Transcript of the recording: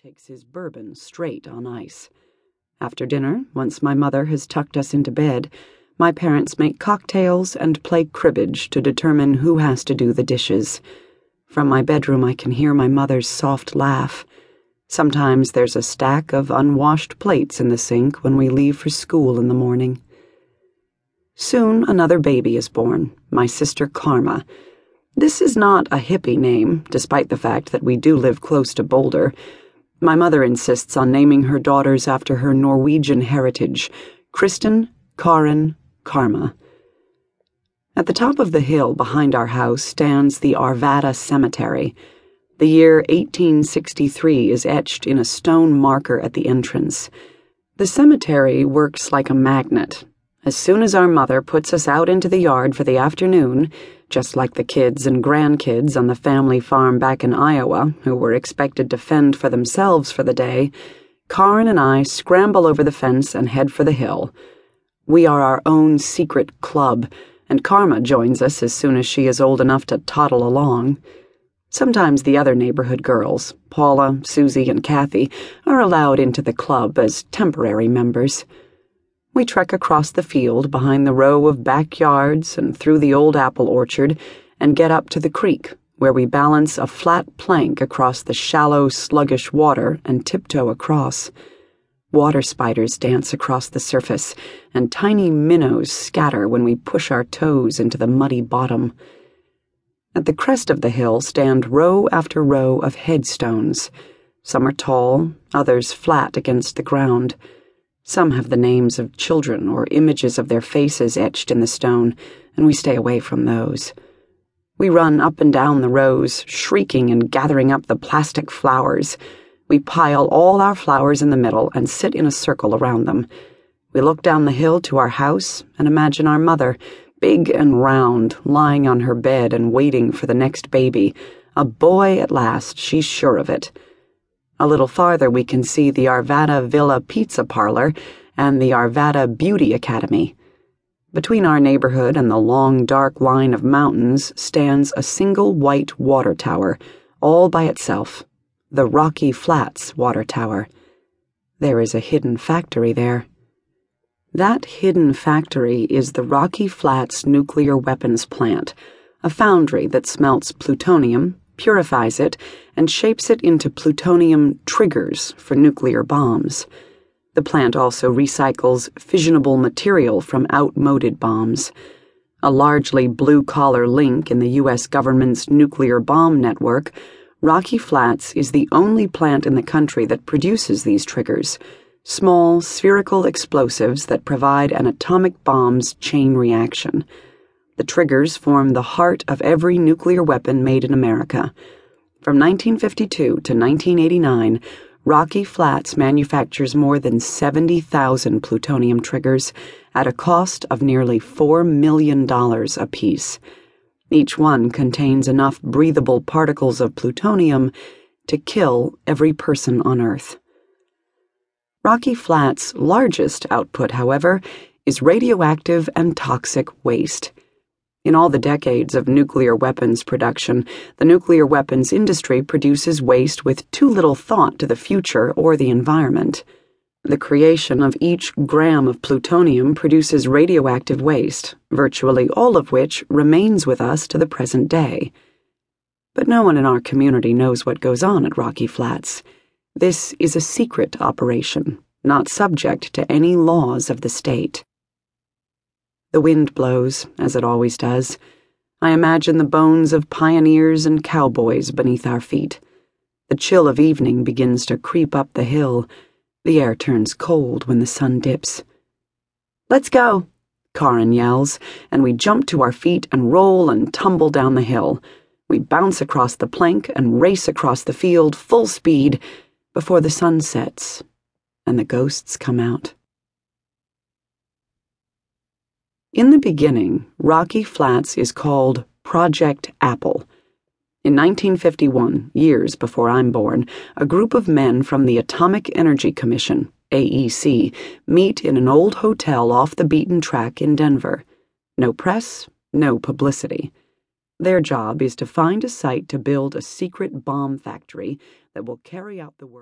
takes his bourbon straight on ice. After dinner, once my mother has tucked us into bed, my parents make cocktails and play cribbage to determine who has to do the dishes. From my bedroom, I can hear my mother's soft laugh. Sometimes there's a stack of unwashed plates in the sink when we leave for school in the morning. Soon another baby is born, my sister Karma. This is not a hippie name, despite the fact that we do live close to Boulder. My mother insists on naming her daughters after her Norwegian heritage, Kristen, Karin, Karma. At the top of the hill behind our house stands the Arvada Cemetery. The year 1863 is etched in a stone marker at the entrance. The cemetery works like a magnet. As soon as our mother puts us out into the yard for the afternoon, just like the kids and grandkids on the family farm back in Iowa who were expected to fend for themselves for the day, Karin and I scramble over the fence and head for the hill. We are our own secret club, and Karma joins us as soon as she is old enough to toddle along. Sometimes the other neighborhood girls, Paula, Susie, and Kathy, are allowed into the club as temporary members. We trek across the field behind the row of backyards and through the old apple orchard and get up to the creek, where we balance a flat plank across the shallow, sluggish water and tiptoe across. Water spiders dance across the surface, and tiny minnows scatter when we push our toes into the muddy bottom. At the crest of the hill stand row after row of headstones. Some are tall, others flat against the ground. Some have the names of children or images of their faces etched in the stone, and we stay away from those. We run up and down the rows, shrieking and gathering up the plastic flowers. We pile all our flowers in the middle and sit in a circle around them. We look down the hill to our house and imagine our mother, big and round, lying on her bed and waiting for the next baby. A boy at last, she's sure of it. A little farther we can see the Arvada Villa Pizza Parlor and the Arvada Beauty Academy. Between our neighborhood and the long dark line of mountains stands a single white water tower, all by itself, the Rocky Flats water tower. There is a hidden factory there. That hidden factory is the Rocky Flats Nuclear Weapons Plant, a foundry that smelts plutonium, purifies it, and shapes it into plutonium triggers for nuclear bombs. The plant also recycles fissionable material from outmoded bombs. A largely blue-collar link in the U.S. government's nuclear bomb network, Rocky Flats is the only plant in the country that produces these triggers, small, spherical explosives that provide an atomic bomb's chain reaction. The triggers form the heart of every nuclear weapon made in America. From 1952 to 1989, Rocky Flats manufactures more than 70,000 plutonium triggers at a cost of nearly $4 million apiece. Each one contains enough breathable particles of plutonium to kill every person on Earth. Rocky Flats' largest output, however, is radioactive and toxic waste. In all the decades of nuclear weapons production, the nuclear weapons industry produces waste with too little thought to the future or the environment. The creation of each gram of plutonium produces radioactive waste, virtually all of which remains with us to the present day. But no one in our community knows what goes on at Rocky Flats. This is a secret operation, not subject to any laws of the state. The wind blows, as it always does. I imagine the bones of pioneers and cowboys beneath our feet. The chill of evening begins to creep up the hill. The air turns cold when the sun dips. "Let's go," Karin yells, and we jump to our feet and roll and tumble down the hill. We bounce across the plank and race across the field full speed before the sun sets and the ghosts come out. In the beginning, Rocky Flats is called Project Apple. In 1951, years before I'm born, a group of men from the Atomic Energy Commission, AEC, meet in an old hotel off the beaten track in Denver. No press, no publicity. Their job is to find a site to build a secret bomb factory that will carry out the work.